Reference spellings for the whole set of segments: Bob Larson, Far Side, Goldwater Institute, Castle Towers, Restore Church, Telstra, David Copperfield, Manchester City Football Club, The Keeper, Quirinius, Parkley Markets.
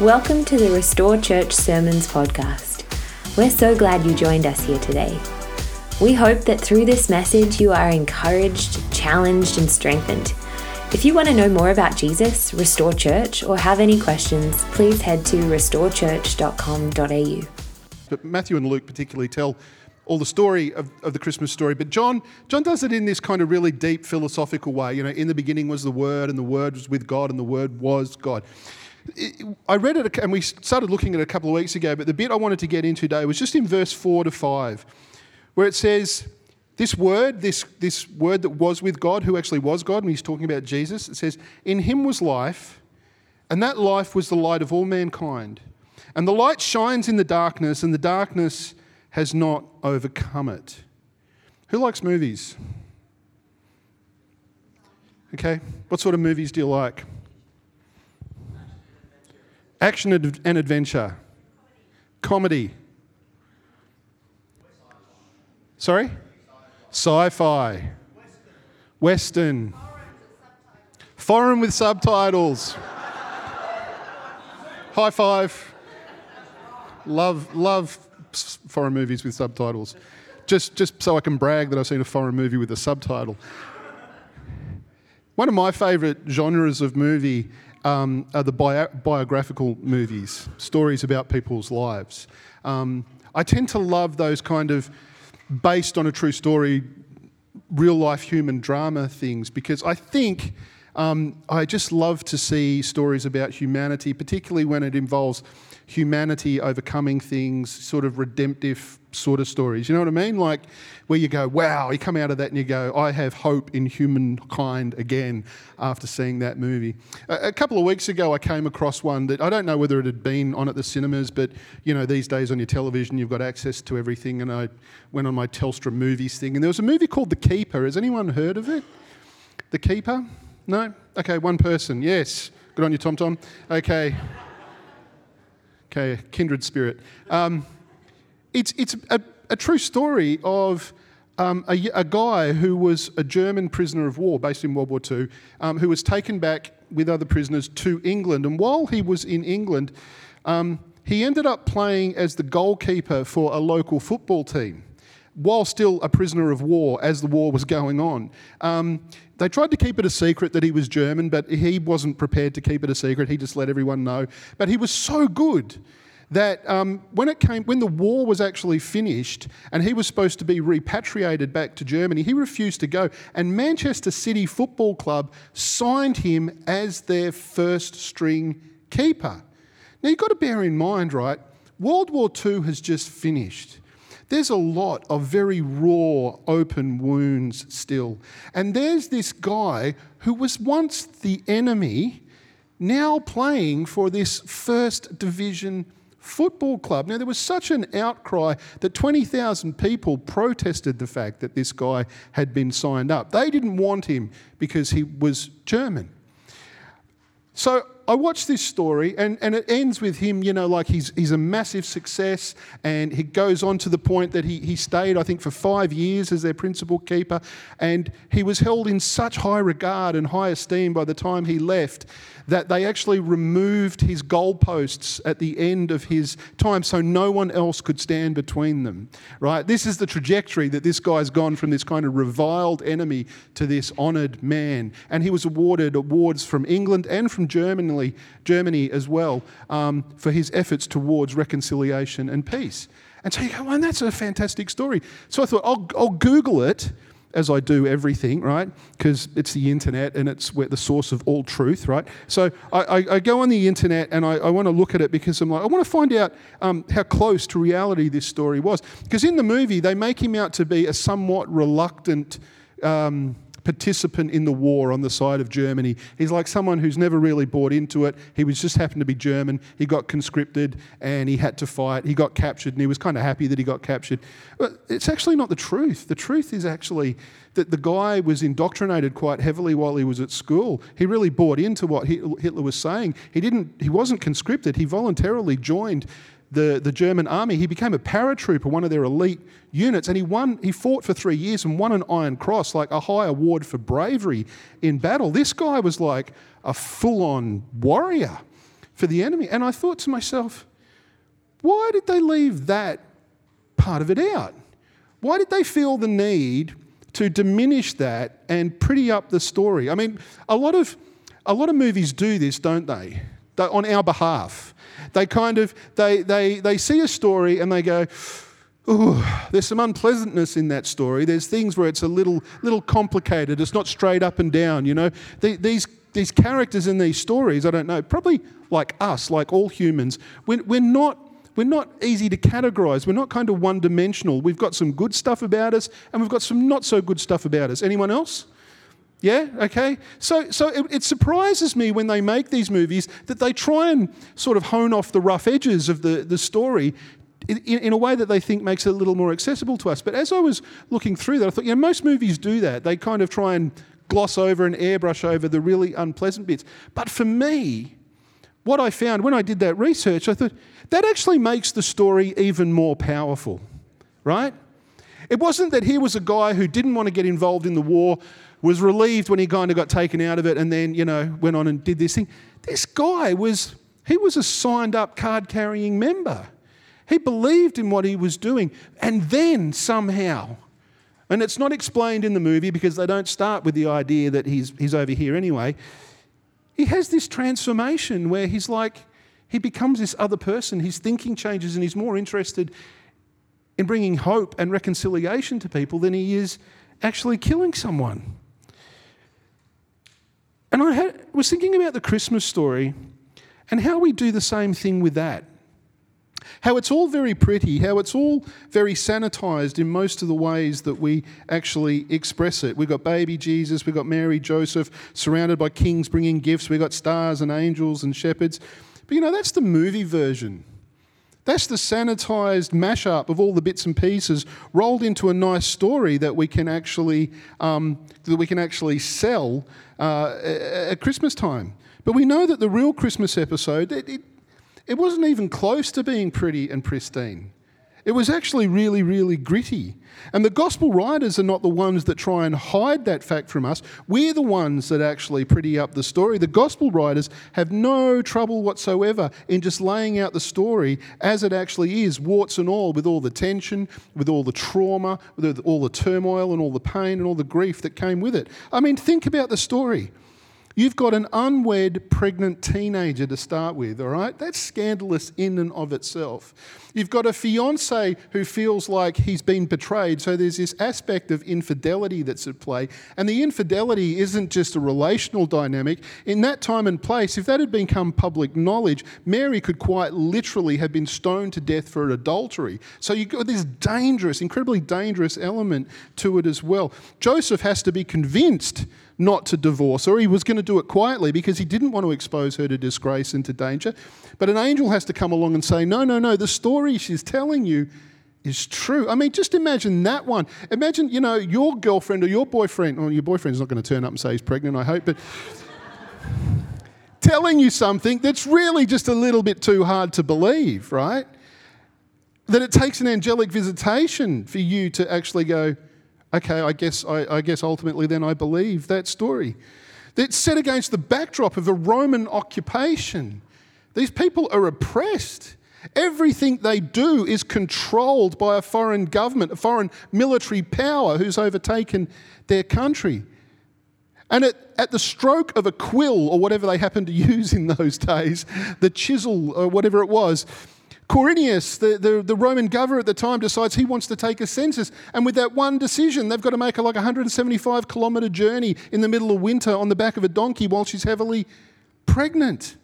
Welcome to the Restore Church Sermons podcast. We're so glad you joined us here today. We hope that through this message you are encouraged, challenged, and strengthened. If you want to know more about Jesus, Restore Church, or have any questions, please head to restorechurch.com.au. But Matthew and Luke particularly tell all the story of the Christmas story, but John does it in this kind of really deep philosophical way. You know, in the beginning was the Word, and the Word was with God, and the Word was God. I read it, and we started looking at it a couple of weeks ago, but the bit I wanted to get into today was just in verse 4-5, where it says, this word that was with God, who actually was God, and he's talking about Jesus, it says, in him was life, and that life was the light of all mankind. And the light shines in the darkness, and the darkness has not overcome it. Who likes movies? Okay, what sort of movies do you like? Action and adventure. Comedy. Sorry? Sci-fi. Western. Foreign with subtitles. High five. Love foreign movies with subtitles. Just so I can brag that I've seen a foreign movie with a subtitle. One of my favourite genres of movie are the biographical movies, stories about people's lives. I tend to love those kind of based on a true story, real-life human drama things, because I think I just love to see stories about humanity, particularly when it involves humanity overcoming things, sort of redemptive sort of stories. You know what I mean? Like where you go, wow, you come out of that and you go, I have hope in humankind again after seeing that movie. A couple of weeks ago, I came across one that I don't know whether it had been on at the cinemas, but you know, these days on your television, you've got access to everything. And I went on my Telstra movies thing, and there was a movie called The Keeper. Has anyone heard of it? The Keeper? No? Okay, one person. Yes. Good on you, Tom Tom. Okay, kindred spirit. It's a true story of a guy who was a German prisoner of war based in World War II, who was taken back with other prisoners to England. And while he was in England, he ended up playing as the goalkeeper for a local football team, while still a prisoner of war as the war was going on. They tried to keep it a secret that he was German, but he wasn't prepared to keep it a secret. He just let everyone know. But he was so good that when the war was actually finished and he was supposed to be repatriated back to Germany, he refused to go. And Manchester City Football Club signed him as their first string keeper. Now, you've got to bear in mind, right, World War II has just finished. There's a lot of very raw, open wounds still. And there's this guy who was once the enemy, now playing for this first division football club. Now, there was such an outcry that 20,000 people protested the fact that this guy had been signed up. They didn't want him because he was German. So I watched this story, and it ends with him, you know, like he's a massive success, and he goes on to the point that he stayed, I think, for 5 years as their principal keeper, and he was held in such high regard and high esteem by the time he left that they actually removed his goalposts at the end of his time so no one else could stand between them, right? This is the trajectory that this guy's gone from this kind of reviled enemy to this honoured man, and he was awarded awards from England and from Germany as well, for his efforts towards reconciliation and peace. And so you go, well, that's a fantastic story. So I thought, I'll Google it, as I do everything, right? Because it's the internet and it's where the source of all truth, right? So I go on the internet and I want to look at it because I'm like, I want to find out how close to reality this story was. Because in the movie, they make him out to be a somewhat reluctant participant in the war on the side of Germany. He's like someone who's never really bought into it. He was just happened to be German. He got conscripted and he had to fight. He got captured and he was kind of happy that he got captured. But it's actually not the truth. The truth is actually that the guy was indoctrinated quite heavily while he was at school. He really bought into what Hitler was saying. He wasn't conscripted. He voluntarily joined the German army. He became a paratrooper, one of their elite units, and he fought for 3 years and won an Iron Cross, like a high award for bravery in battle. This guy was like a full-on warrior. for the enemy. And I thought to myself, why did they leave that part of it out? Why did they feel the need to diminish that and pretty up the story? I mean, a lot of movies do this, don't they? On our behalf. They kind of, they see a story and they go, ooh, there's some unpleasantness in that story. There's things where it's a little complicated. It's not straight up and down, you know. These characters in these stories, I don't know, probably like us, like all humans, we're not easy to categorise. We're not kind of one-dimensional. We've got some good stuff about us and we've got some not so good stuff about us. Anyone else? Yeah? Okay. So it surprises me when they make these movies that they try and sort of hone off the rough edges of the story in a way that they think makes it a little more accessible to us. But as I was looking through that, I thought, you know, most movies do that. They kind of try and gloss over and airbrush over the really unpleasant bits. But for me, what I found when I did that research, I thought, that actually makes the story even more powerful, right? It wasn't that here was a guy who didn't want to get involved in the war, was relieved when he kind of got taken out of it and then, you know, went on and did this thing. This guy was a signed-up card-carrying member. He believed in what he was doing. And then somehow, and it's not explained in the movie because they don't start with the idea that he's over here anyway, he has this transformation where he's like, he becomes this other person. His thinking changes and he's more interested in bringing hope and reconciliation to people than he is actually killing someone. And I was thinking about the Christmas story and how we do the same thing with that. How it's all very pretty, how it's all very sanitized in most of the ways that we actually express it. We've got baby Jesus, we've got Mary, Joseph, surrounded by kings bringing gifts, we've got stars and angels and shepherds. But, you know, that's the movie version. That's the sanitized mashup of all the bits and pieces rolled into a nice story that we can actually sell at Christmas time. But we know that the real Christmas episode, it wasn't even close to being pretty and pristine. It was actually really, really gritty. And the gospel writers are not the ones that try and hide that fact from us. We're the ones that actually pretty up the story. The gospel writers have no trouble whatsoever in just laying out the story as it actually is, warts and all, with all the tension, with all the trauma, with all the turmoil and all the pain and all the grief that came with it. I mean, think about the story. You've got an unwed, pregnant teenager to start with, all right? That's scandalous in and of itself. You've got a fiancé who feels like he's been betrayed, so there's this aspect of infidelity that's at play. And the infidelity isn't just a relational dynamic. In that time and place, if that had become public knowledge, Mary could quite literally have been stoned to death for adultery. So you've got this dangerous, incredibly dangerous element to it as well. Joseph has to be convinced not to divorce, or he was going to do it quietly because he didn't want to expose her to disgrace and to danger. But an angel has to come along and say, no, the story she's telling you is true. I mean, just imagine that one. Imagine, you know, your girlfriend or your boyfriend, well, your boyfriend's not going to turn up and say he's pregnant, I hope, but telling you something that's really just a little bit too hard to believe, right? That it takes an angelic visitation for you to actually go, okay, I guess ultimately then I believe that story. That's set against the backdrop of a Roman occupation. These people are oppressed. Everything they do is controlled by a foreign government, a foreign military power who's overtaken their country. And at the stroke of a quill, or whatever they happened to use in those days, the chisel or whatever it was, Quirinius, the Roman governor at the time, decides he wants to take a census. And with that one decision, they've got to make a 175-kilometre journey in the middle of winter on the back of a donkey while she's heavily pregnant.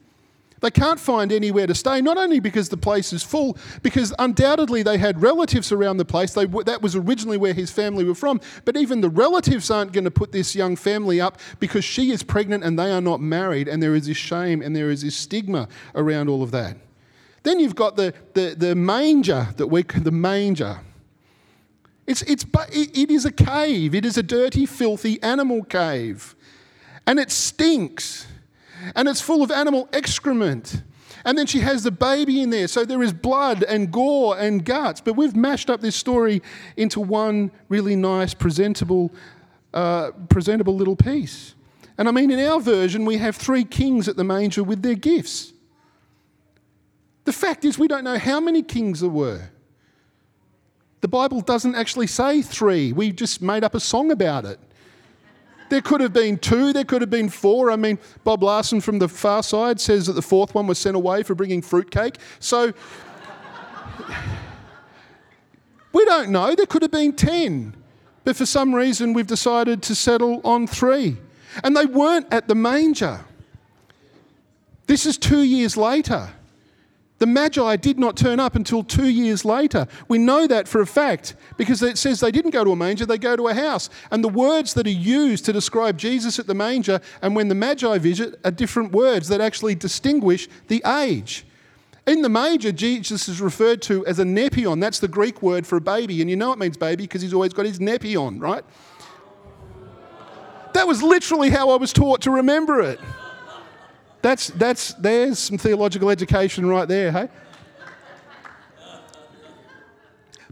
They can't find anywhere to stay, not only because the place is full, because undoubtedly they had relatives around the place. That was originally where his family were from. But even the relatives aren't going to put this young family up because she is pregnant and they are not married. And there is this shame and there is this stigma around all of that. Then you've got the manger that we call the manger. It is a cave. It is a dirty, filthy animal cave, and it stinks, and it's full of animal excrement. And then she has the baby in there, so there is blood and gore and guts. But we've mashed up this story into one really nice, presentable little piece. And I mean, in our version, we have three kings at the manger with their gifts. The fact is we don't know how many kings there were. The Bible doesn't actually say three. We just made up a song about it. There could have been two. There could have been four. I mean, Bob Larson from the Far Side says that the fourth one was sent away for bringing fruitcake. So we don't know. There could have been 10. But for some reason, we've decided to settle on three. And they weren't at the manger. This is 2 years later. The Magi did not turn up until 2 years later. We know that for a fact because it says they didn't go to a manger, they go to a house. And the words that are used to describe Jesus at the manger and when the Magi visit are different words that actually distinguish the age. In the manger, Jesus is referred to as a nepion. That's the Greek word for a baby. And you know it means baby because he's always got his nepion, right? That was literally how I was taught to remember it. There's some theological education right there, hey?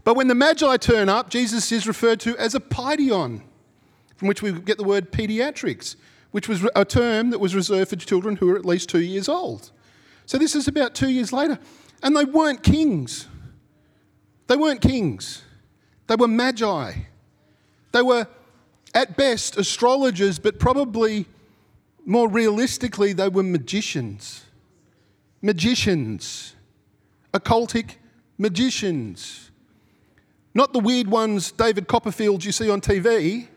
But when the Magi turn up, Jesus is referred to as a paideon, from which we get the word pediatrics, which was a term that was reserved for children who were at least 2 years old. So this is about 2 years later. And they weren't kings. They weren't kings. They were Magi. They were, at best, astrologers, but probably... more realistically, they were magicians. Magicians. Occultic magicians. Not the weird ones, David Copperfield, you see on TV.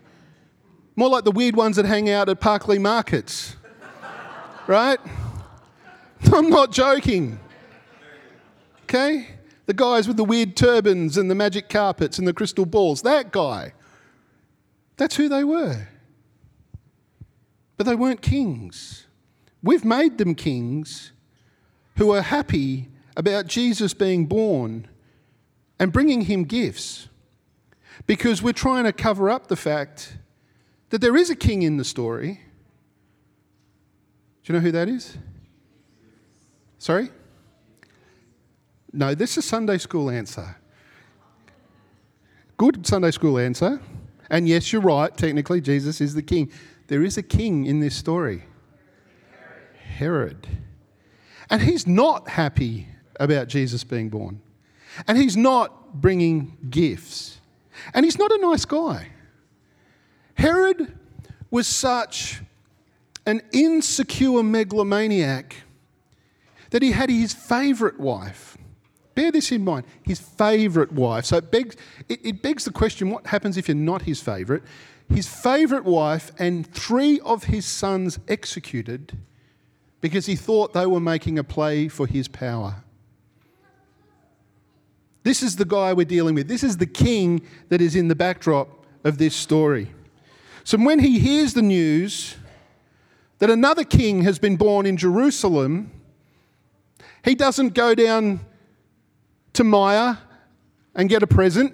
More like the weird ones that hang out at Parkley Markets. Right? I'm not joking. Okay? The guys with the weird turbans and the magic carpets and the crystal balls. That guy. That's who they were. But they weren't kings. We've made them kings who are happy about Jesus being born and bringing him gifts because we're trying to cover up the fact that there is a king in the story. Do you know who that is? Sorry? No, this is a Sunday school answer. Good Sunday school answer. And yes, you're right, technically, Jesus is the king. There is a king in this story, Herod. And he's not happy about Jesus being born. And he's not bringing gifts. And he's not a nice guy. Herod was such an insecure megalomaniac that he had his favourite wife. Bear this in mind, his favourite wife. So it begs the question, what happens if you're not his favourite? His favourite wife and three of his sons executed because he thought they were making a play for his power. This is the guy we're dealing with. This is the king that is in the backdrop of this story. So when he hears the news that another king has been born in Jerusalem, he doesn't go down to Maya and get a present.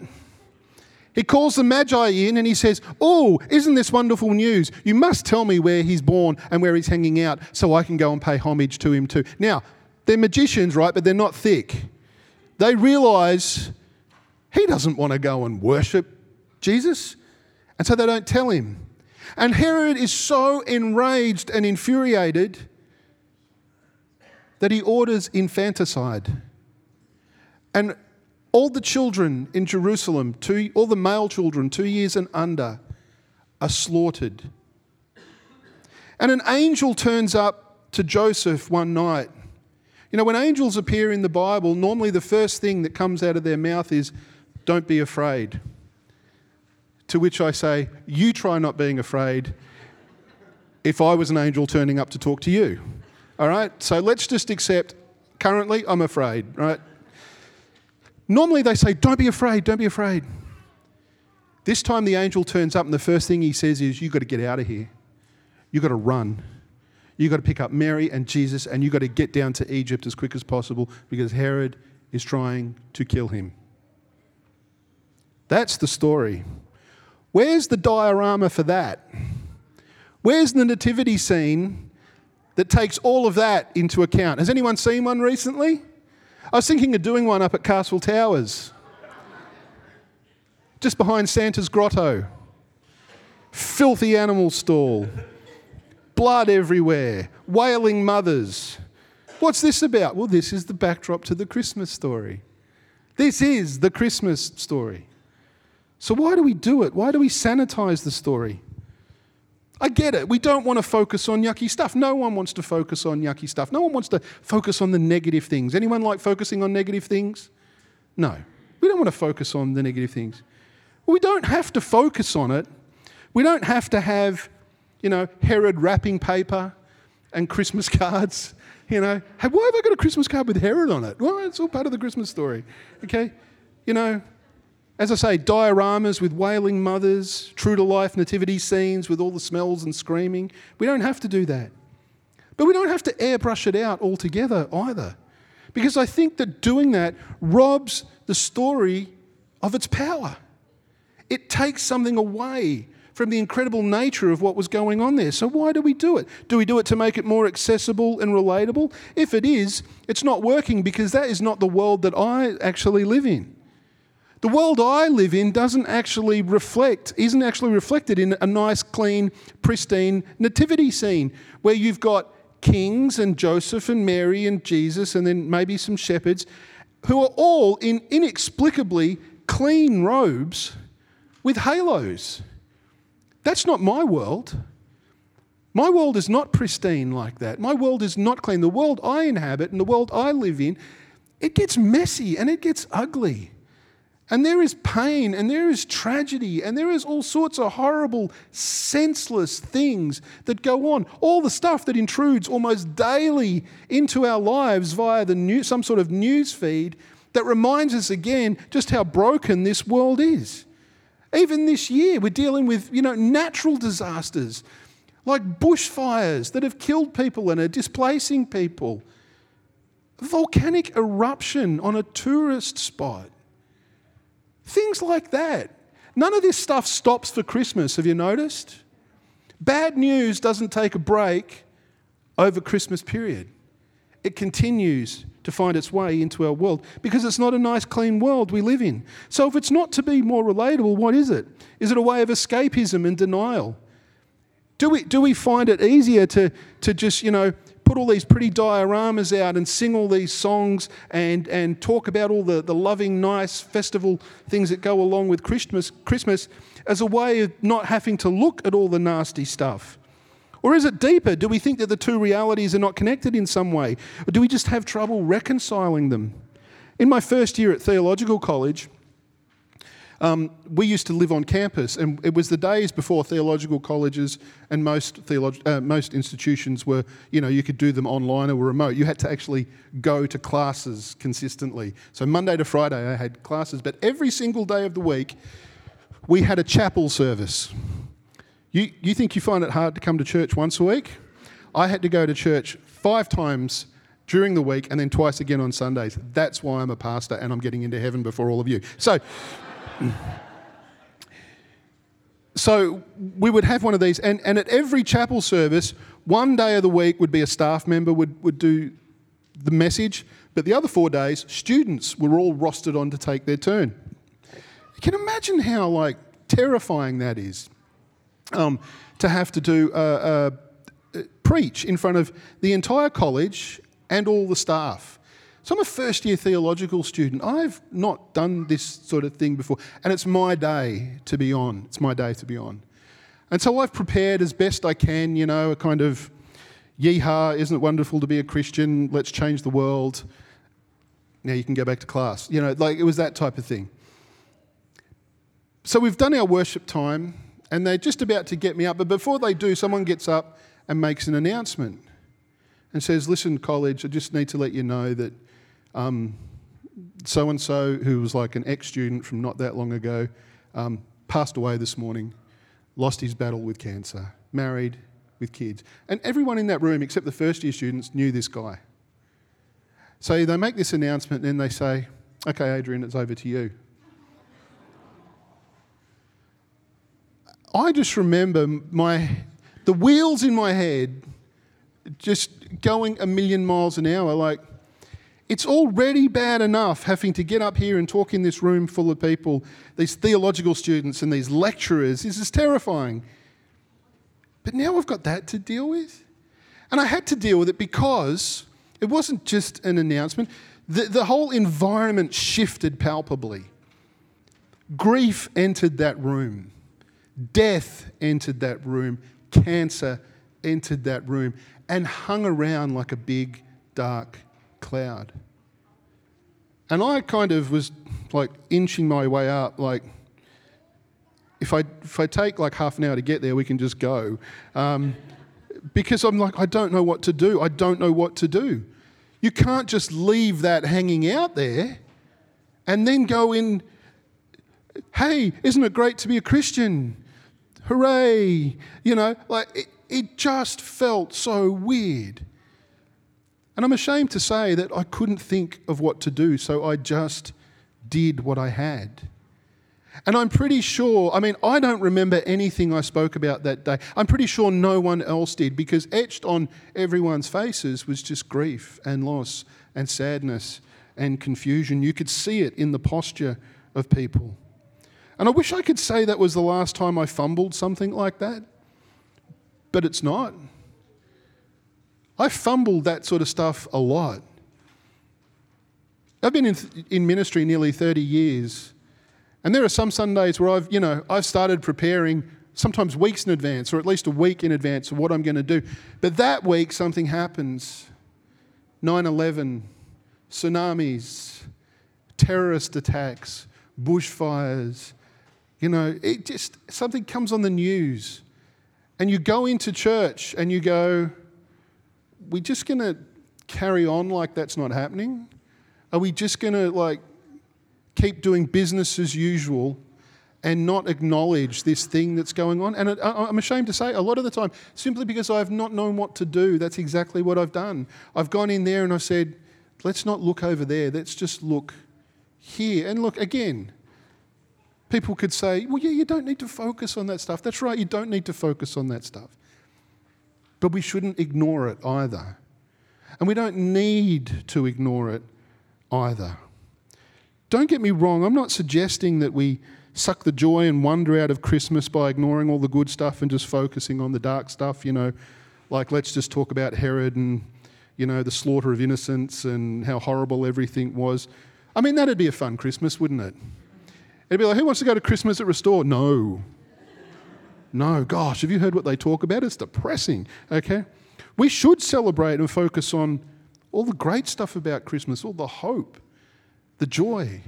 He calls the Magi in and he says, "Oh, isn't this wonderful news? You must tell me where he's born and where he's hanging out so I can go and pay homage to him too." Now, they're magicians, right? But they're not thick. They realise he doesn't want to go and worship Jesus. And so they don't tell him. And Herod is so enraged and infuriated that he orders infanticide. And all the children in Jerusalem, all the male children 2 years and under, are slaughtered. And an angel turns up to Joseph one night. You know, when angels appear in the Bible, normally the first thing that comes out of their mouth is, "Don't be afraid." To which I say, you try not being afraid if I was an angel turning up to talk to you. All right? So let's just accept, currently, I'm afraid, right? Normally they say, "Don't be afraid, don't be afraid." This time the angel turns up and the first thing he says is, "You've got to get out of here. You've got to run. You've got to pick up Mary and Jesus and you've got to get down to Egypt as quick as possible because Herod is trying to kill him." That's the story. Where's the diorama for that? Where's the nativity scene that takes all of that into account? Has anyone seen one recently? I was thinking of doing one up at Castle Towers, just behind Santa's grotto. Filthy animal stall, blood everywhere, wailing mothers, What's this about? Well, this is the backdrop to the Christmas story. This is the Christmas story. So why do we do it? Why do we sanitize the story? I get it. We don't want to focus on yucky stuff. No one wants to focus on yucky stuff. No one wants to focus on the negative things. Anyone like focusing on negative things? No. We don't want to focus on the negative things. We don't have to focus on it. We don't have to have, Herod wrapping paper and Christmas cards. Why have I got a Christmas card with Herod on it? Well, it's all part of the Christmas story. Okay? As I say, dioramas with wailing mothers, true-to-life nativity scenes with all the smells and screaming. We don't have to do that. But we don't have to airbrush it out altogether either, because I think that doing that robs the story of its power. It takes something away from the incredible nature of what was going on there. So why do we do it? Do we do it to make it more accessible and relatable? If it is, it's not working, because that is not the world that I actually live in. The world I live in isn't actually reflected in a nice, clean, pristine nativity scene where you've got kings and Joseph and Mary and Jesus and then maybe some shepherds who are all in inexplicably clean robes with halos. That's not my world. My world is not pristine like that. My world is not clean. The world I inhabit and the world I live in, it gets messy and it gets ugly. And there is pain, and there is tragedy, and there is all sorts of horrible, senseless things that go on. All the stuff that intrudes almost daily into our lives via some sort of news feed that reminds us again just how broken this world is. Even this year, we're dealing with, natural disasters like bushfires that have killed people and are displacing people. Volcanic eruption on a tourist spot. Things like that. None of this stuff stops for Christmas, have you noticed? Bad news doesn't take a break over Christmas period. It continues to find its way into our world because it's not a nice, clean world we live in. So if it's not to be more relatable, what is it? Is it a way of escapism and denial? Do we find it easier to just, put all these pretty dioramas out and sing all these songs and talk about all the loving, nice festival things that go along with Christmas as a way of not having to look at all the nasty stuff? Or is it deeper? Do we think that the two realities are not connected in some way? Or do we just have trouble reconciling them? In my first year at theological college, we used to live on campus, and it was the days before theological colleges and most institutions were, you could do them online or were remote. You had to actually go to classes consistently. So Monday to Friday I had classes, but every single day of the week we had a chapel service. You think you find it hard to come to church once a week? I had to go to church 5 times during the week and then twice again on Sundays. That's why I'm a pastor and I'm getting into heaven before all of you. So we would have one of these, and at every chapel service, one day of the week would be a staff member would do the message, but the other 4 days, students were all rostered on to take their turn. You can imagine how terrifying that is, to have to do preach in front of the entire college and all the staff. So I'm a first-year theological student. I've not done this sort of thing before, and it's my day to be on. And so I've prepared as best I can, a kind of, yee-haw, isn't it wonderful to be a Christian? Let's change the world. Now you can go back to class. It was that type of thing. So we've done our worship time, and they're just about to get me up. But before they do, someone gets up and makes an announcement and says, "Listen, college, I just need to let you know that so-and-so, who was an ex-student from not that long ago, passed away this morning, lost his battle with cancer, married with kids." And everyone in that room, except the first-year students, knew this guy. So they make this announcement, and then they say, "Okay, Adrian, it's over to you." I just remember the wheels in my head just going a million miles an hour, it's already bad enough having to get up here and talk in this room full of people, these theological students and these lecturers. This is terrifying. But now I've got that to deal with. And I had to deal with it because It wasn't just an announcement. The whole environment shifted palpably. Grief entered that room. Death entered that room. Cancer entered that room and hung around like a big, dark cloud. And I kind of was like inching my way up, like, if I take like half an hour to get there, we can just go. Because I'm like, I don't know what to do. I don't know what to do. You can't just leave that hanging out there and then go in, hey, isn't it great to be a Christian? Hooray. You know, like it just felt so weird. And I'm ashamed to say that I couldn't think of what to do, so I just did what I had. And I'm pretty sure, I mean, I don't remember anything I spoke about that day. I'm pretty sure no one else did, because etched on everyone's faces was just grief and loss and sadness and confusion. You could see it in the posture of people. And I wish I could say that was the last time I fumbled something like that, but it's not. I fumbled that sort of stuff a lot. I've been in ministry nearly 30 years. And there are some Sundays where I've started preparing sometimes weeks in advance, or at least a week in advance of what I'm going to do. But that week something happens. 9/11, tsunamis, terrorist attacks, bushfires. It just, something comes on the news. And you go into church and you go, we're just going to carry on like that's not happening? Are we just going to keep doing business as usual and not acknowledge this thing that's going on? And I'm ashamed to say, a lot of the time, simply because I've not known what to do, that's exactly what I've done. I've gone in there and I've said, let's not look over there, let's just look here. And look, again, people could say, well, yeah, you don't need to focus on that stuff. That's right, you don't need to focus on that stuff. But we shouldn't ignore it either. And we don't need to ignore it either. Don't get me wrong, I'm not suggesting that we suck the joy and wonder out of Christmas by ignoring all the good stuff and just focusing on the dark stuff, like let's just talk about Herod and, the slaughter of innocents and how horrible everything was. I mean, that'd be a fun Christmas, wouldn't it? It'd be like, who wants to go to Christmas at Restore? No. No, gosh, have you heard what they talk about? It's depressing, okay? We should celebrate and focus on all the great stuff about Christmas, all the hope, the joy,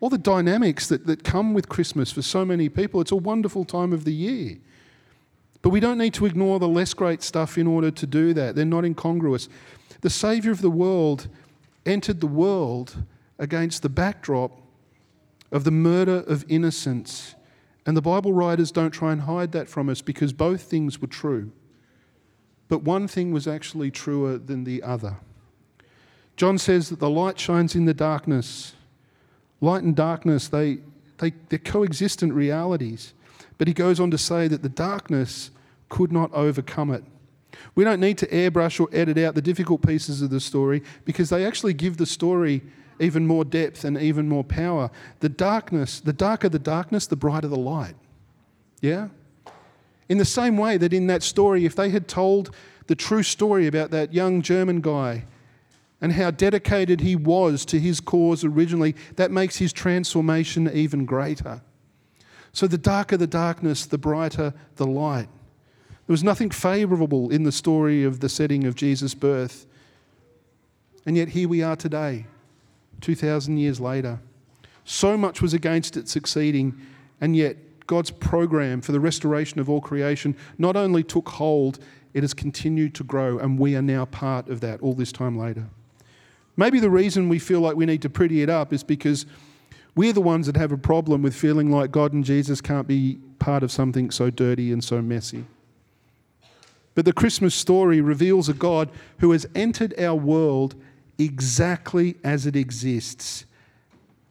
all the dynamics that come with Christmas for so many people. It's a wonderful time of the year. But we don't need to ignore the less great stuff in order to do that. They're not incongruous. The Saviour of the world entered the world against the backdrop of the murder of innocents. And the Bible writers don't try and hide that from us, because both things were true. But one thing was actually truer than the other. John says that the light shines in the darkness. Light and darkness, they're coexistent realities. But he goes on to say that the darkness could not overcome it. We don't need to airbrush or edit out the difficult pieces of the story, because they actually give the story even more depth and even more power. The darkness, the darker the darkness, the brighter the light. Yeah? In the same way that in that story, if they had told the true story about that young German guy and how dedicated he was to his cause originally, that makes his transformation even greater. So the darker the darkness, the brighter the light. There was nothing favourable in the story of the setting of Jesus' birth. And yet here we are today, 2,000 years later. So much was against it succeeding, and yet God's program for the restoration of all creation not only took hold, it has continued to grow, and we are now part of that all this time later. Maybe the reason we feel like we need to pretty it up is because we're the ones that have a problem with feeling like God and Jesus can't be part of something so dirty and so messy. But the Christmas story reveals a God who has entered our world exactly as it exists,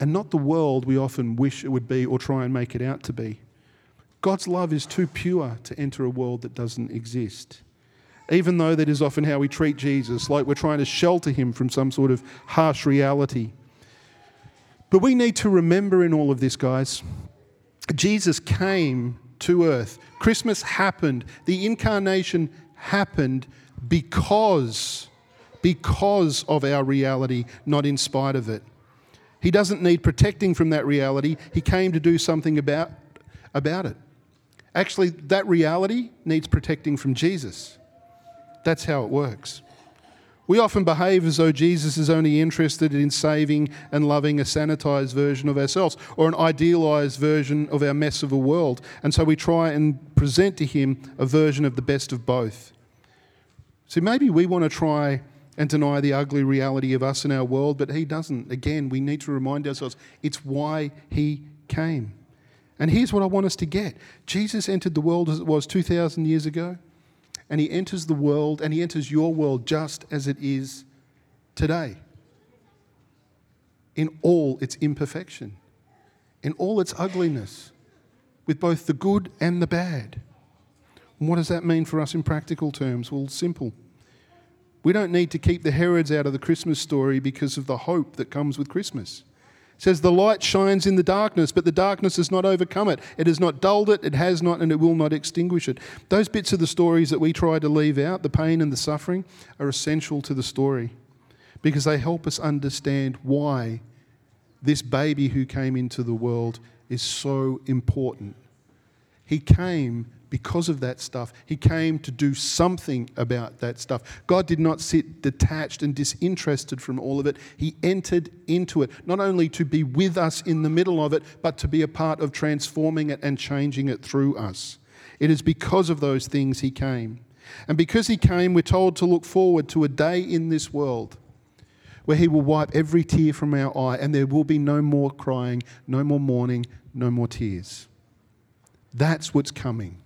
and not the world we often wish it would be or try and make it out to be. God's love is too pure to enter a world that doesn't exist, even though that is often how we treat Jesus, like we're trying to shelter him from some sort of harsh reality. But we need to remember in all of this, guys, Jesus came to earth. Christmas happened. The incarnation happened because because of our reality, not in spite of it. He doesn't need protecting from that reality. He came to do something about it. Actually, that reality needs protecting from Jesus. That's how it works. We often behave as though Jesus is only interested in saving and loving a sanitized version of ourselves or an idealized version of our mess of a world. And so we try and present to him a version of the best of both. So maybe we want to try and deny the ugly reality of us and our world, but he doesn't. Again, we need to remind ourselves it's why he came. And here's what I want us to get. Jesus entered the world as it was 2,000 years ago. And he enters the world, and he enters your world just as it is today. In all its imperfection, in all its ugliness, with both the good and the bad. And what does that mean for us in practical terms? Well, simple. We don't need to keep the Herods out of the Christmas story because of the hope that comes with Christmas. It says, the light shines in the darkness, but the darkness has not overcome it. It has not dulled it, it has not, and it will not extinguish it. Those bits of the stories that we try to leave out, the pain and the suffering, are essential to the story because they help us understand why this baby who came into the world is so important. He came because of that stuff. He came to do something about that stuff. God did not sit detached and disinterested from all of it. He entered into it, not only to be with us in the middle of it, but to be a part of transforming it and changing it through us. It is because of those things he came. And because he came, we're told to look forward to a day in this world where he will wipe every tear from our eye, and there will be no more crying, no more mourning, no more tears. That's what's coming.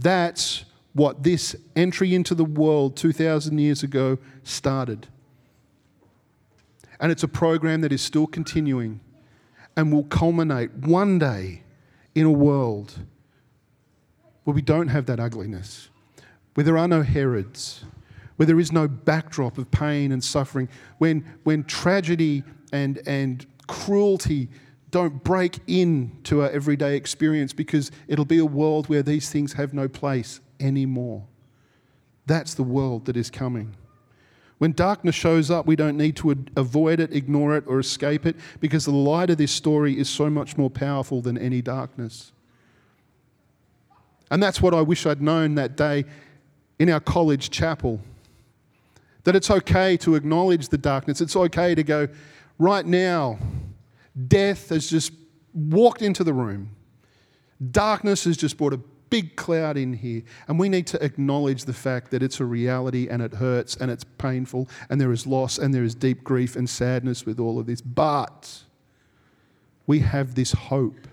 That's what this entry into the world 2,000 years ago started. And it's a program that is still continuing and will culminate one day in a world where we don't have that ugliness, where there are no Herods, where there is no backdrop of pain and suffering, when tragedy and cruelty don't break into our everyday experience, because it'll be a world where these things have no place anymore. That's the world that is coming. When darkness shows up, we don't need to avoid it, ignore it, or escape it, because the light of this story is so much more powerful than any darkness. And that's what I wish I'd known that day in our college chapel, that it's okay to acknowledge the darkness. It's okay to go, right now, death has just walked into the room. Darkness has just brought a big cloud in here. And we need to acknowledge the fact that it's a reality, and it hurts, and it's painful, and there is loss, and there is deep grief and sadness with all of this. But we have this hope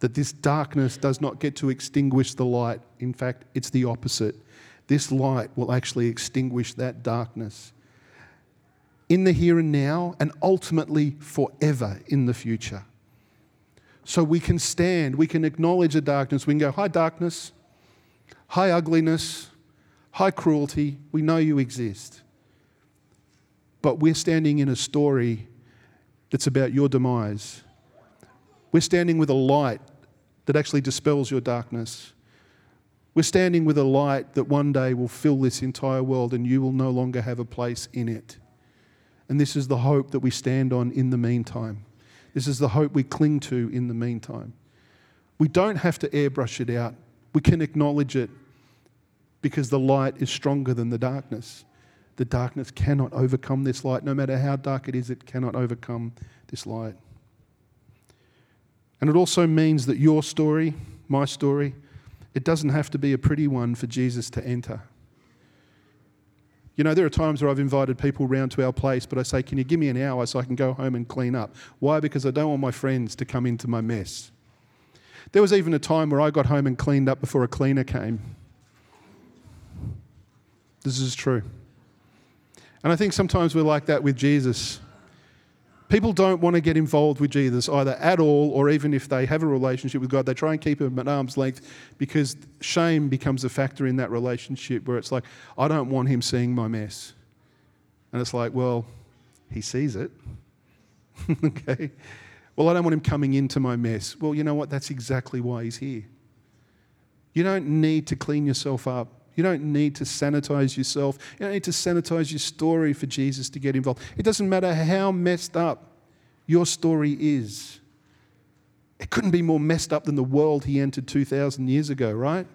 that this darkness does not get to extinguish the light. In fact, it's the opposite. This light will actually extinguish that darkness. In the here and now, and ultimately forever in the future. So we can stand, we can acknowledge the darkness, we can go, hi darkness, hi ugliness, hi cruelty, we know you exist. But we're standing in a story that's about your demise. We're standing with a light that actually dispels your darkness. We're standing with a light that one day will fill this entire world, and you will no longer have a place in it. And this is the hope that we stand on in the meantime. This is the hope we cling to in the meantime. We don't have to airbrush it out. We can acknowledge it because the light is stronger than the darkness. The darkness cannot overcome this light. No matter how dark it is, it cannot overcome this light. And it also means that your story, my story, it doesn't have to be a pretty one for Jesus to enter. You know, there are times where I've invited people round to our place, but I say, can you give me an hour so I can go home and clean up? Why? Because I don't want my friends to come into my mess. There was even a time where I got home and cleaned up before a cleaner came. This is true. And I think sometimes we're like that with Jesus. People don't want to get involved with Jesus either at all, or even if they have a relationship with God, they try and keep him at arm's length because shame becomes a factor in that relationship, where it's like, I don't want him seeing my mess. And it's like, well, he sees it. Okay. Well, I don't want him coming into my mess. Well, you know what? That's exactly why he's here. You don't need to clean yourself up. You don't need to sanitize yourself. You don't need to sanitize your story for Jesus to get involved. It doesn't matter how messed up your story is. It couldn't be more messed up than the world he entered 2,000 years ago, right?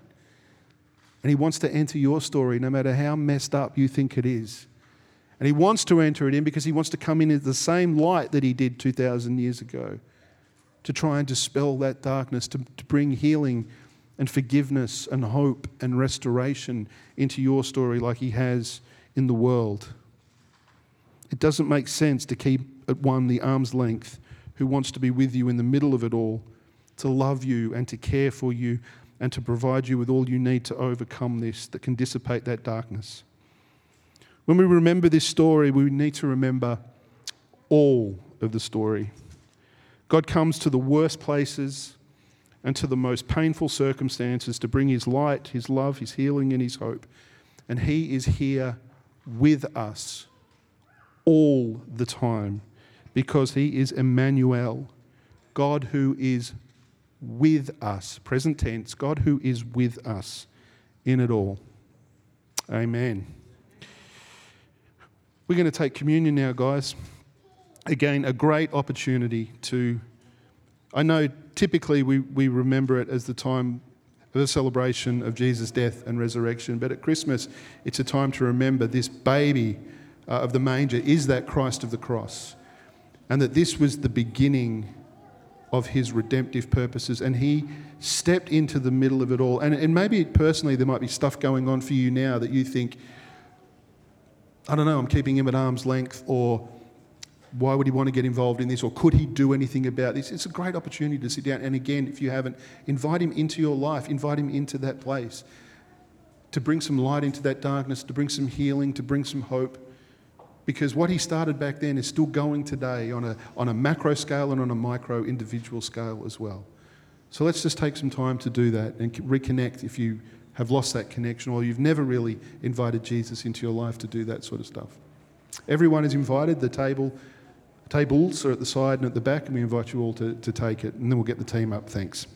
And he wants to enter your story no matter how messed up you think it is. And he wants to enter it in because he wants to come in as the same light that he did 2,000 years ago to try and dispel that darkness, to bring healing and forgiveness and hope and restoration into your story like he has in the world. It doesn't make sense to keep at one the arm's length who wants to be with you in the middle of it all, to love you and to care for you and to provide you with all you need to overcome this, that can dissipate that darkness. When we remember this story, we need to remember all of the story. God comes to the worst places and to the most painful circumstances to bring his light, his love, his healing, and his hope. And he is here with us all the time because he is Emmanuel, God who is with us, present tense, God who is with us in it all. Amen. We're going to take communion now, guys. Again, a great opportunity to... I know typically we remember it as the time of the celebration of Jesus' death and resurrection, but at Christmas, it's a time to remember this baby of the manger is that Christ of the cross, and that this was the beginning of his redemptive purposes, and he stepped into the middle of it all. And maybe personally there might be stuff going on for you now that you think, I don't know, I'm keeping him at arm's length, or why would he want to get involved in this, or could he do anything about this? It's a great opportunity to sit down. And again, if you haven't, invite him into your life, invite him into that place to bring some light into that darkness, to bring some healing, to bring some hope. Because what he started back then is still going today on a macro scale and on a micro individual scale as well. So let's just take some time to do that and reconnect if you have lost that connection, or you've never really invited Jesus into your life to do that sort of stuff. Everyone is invited. The tables are at the side and at the back, and we invite you all to take it, and then we'll get the team up. Thanks.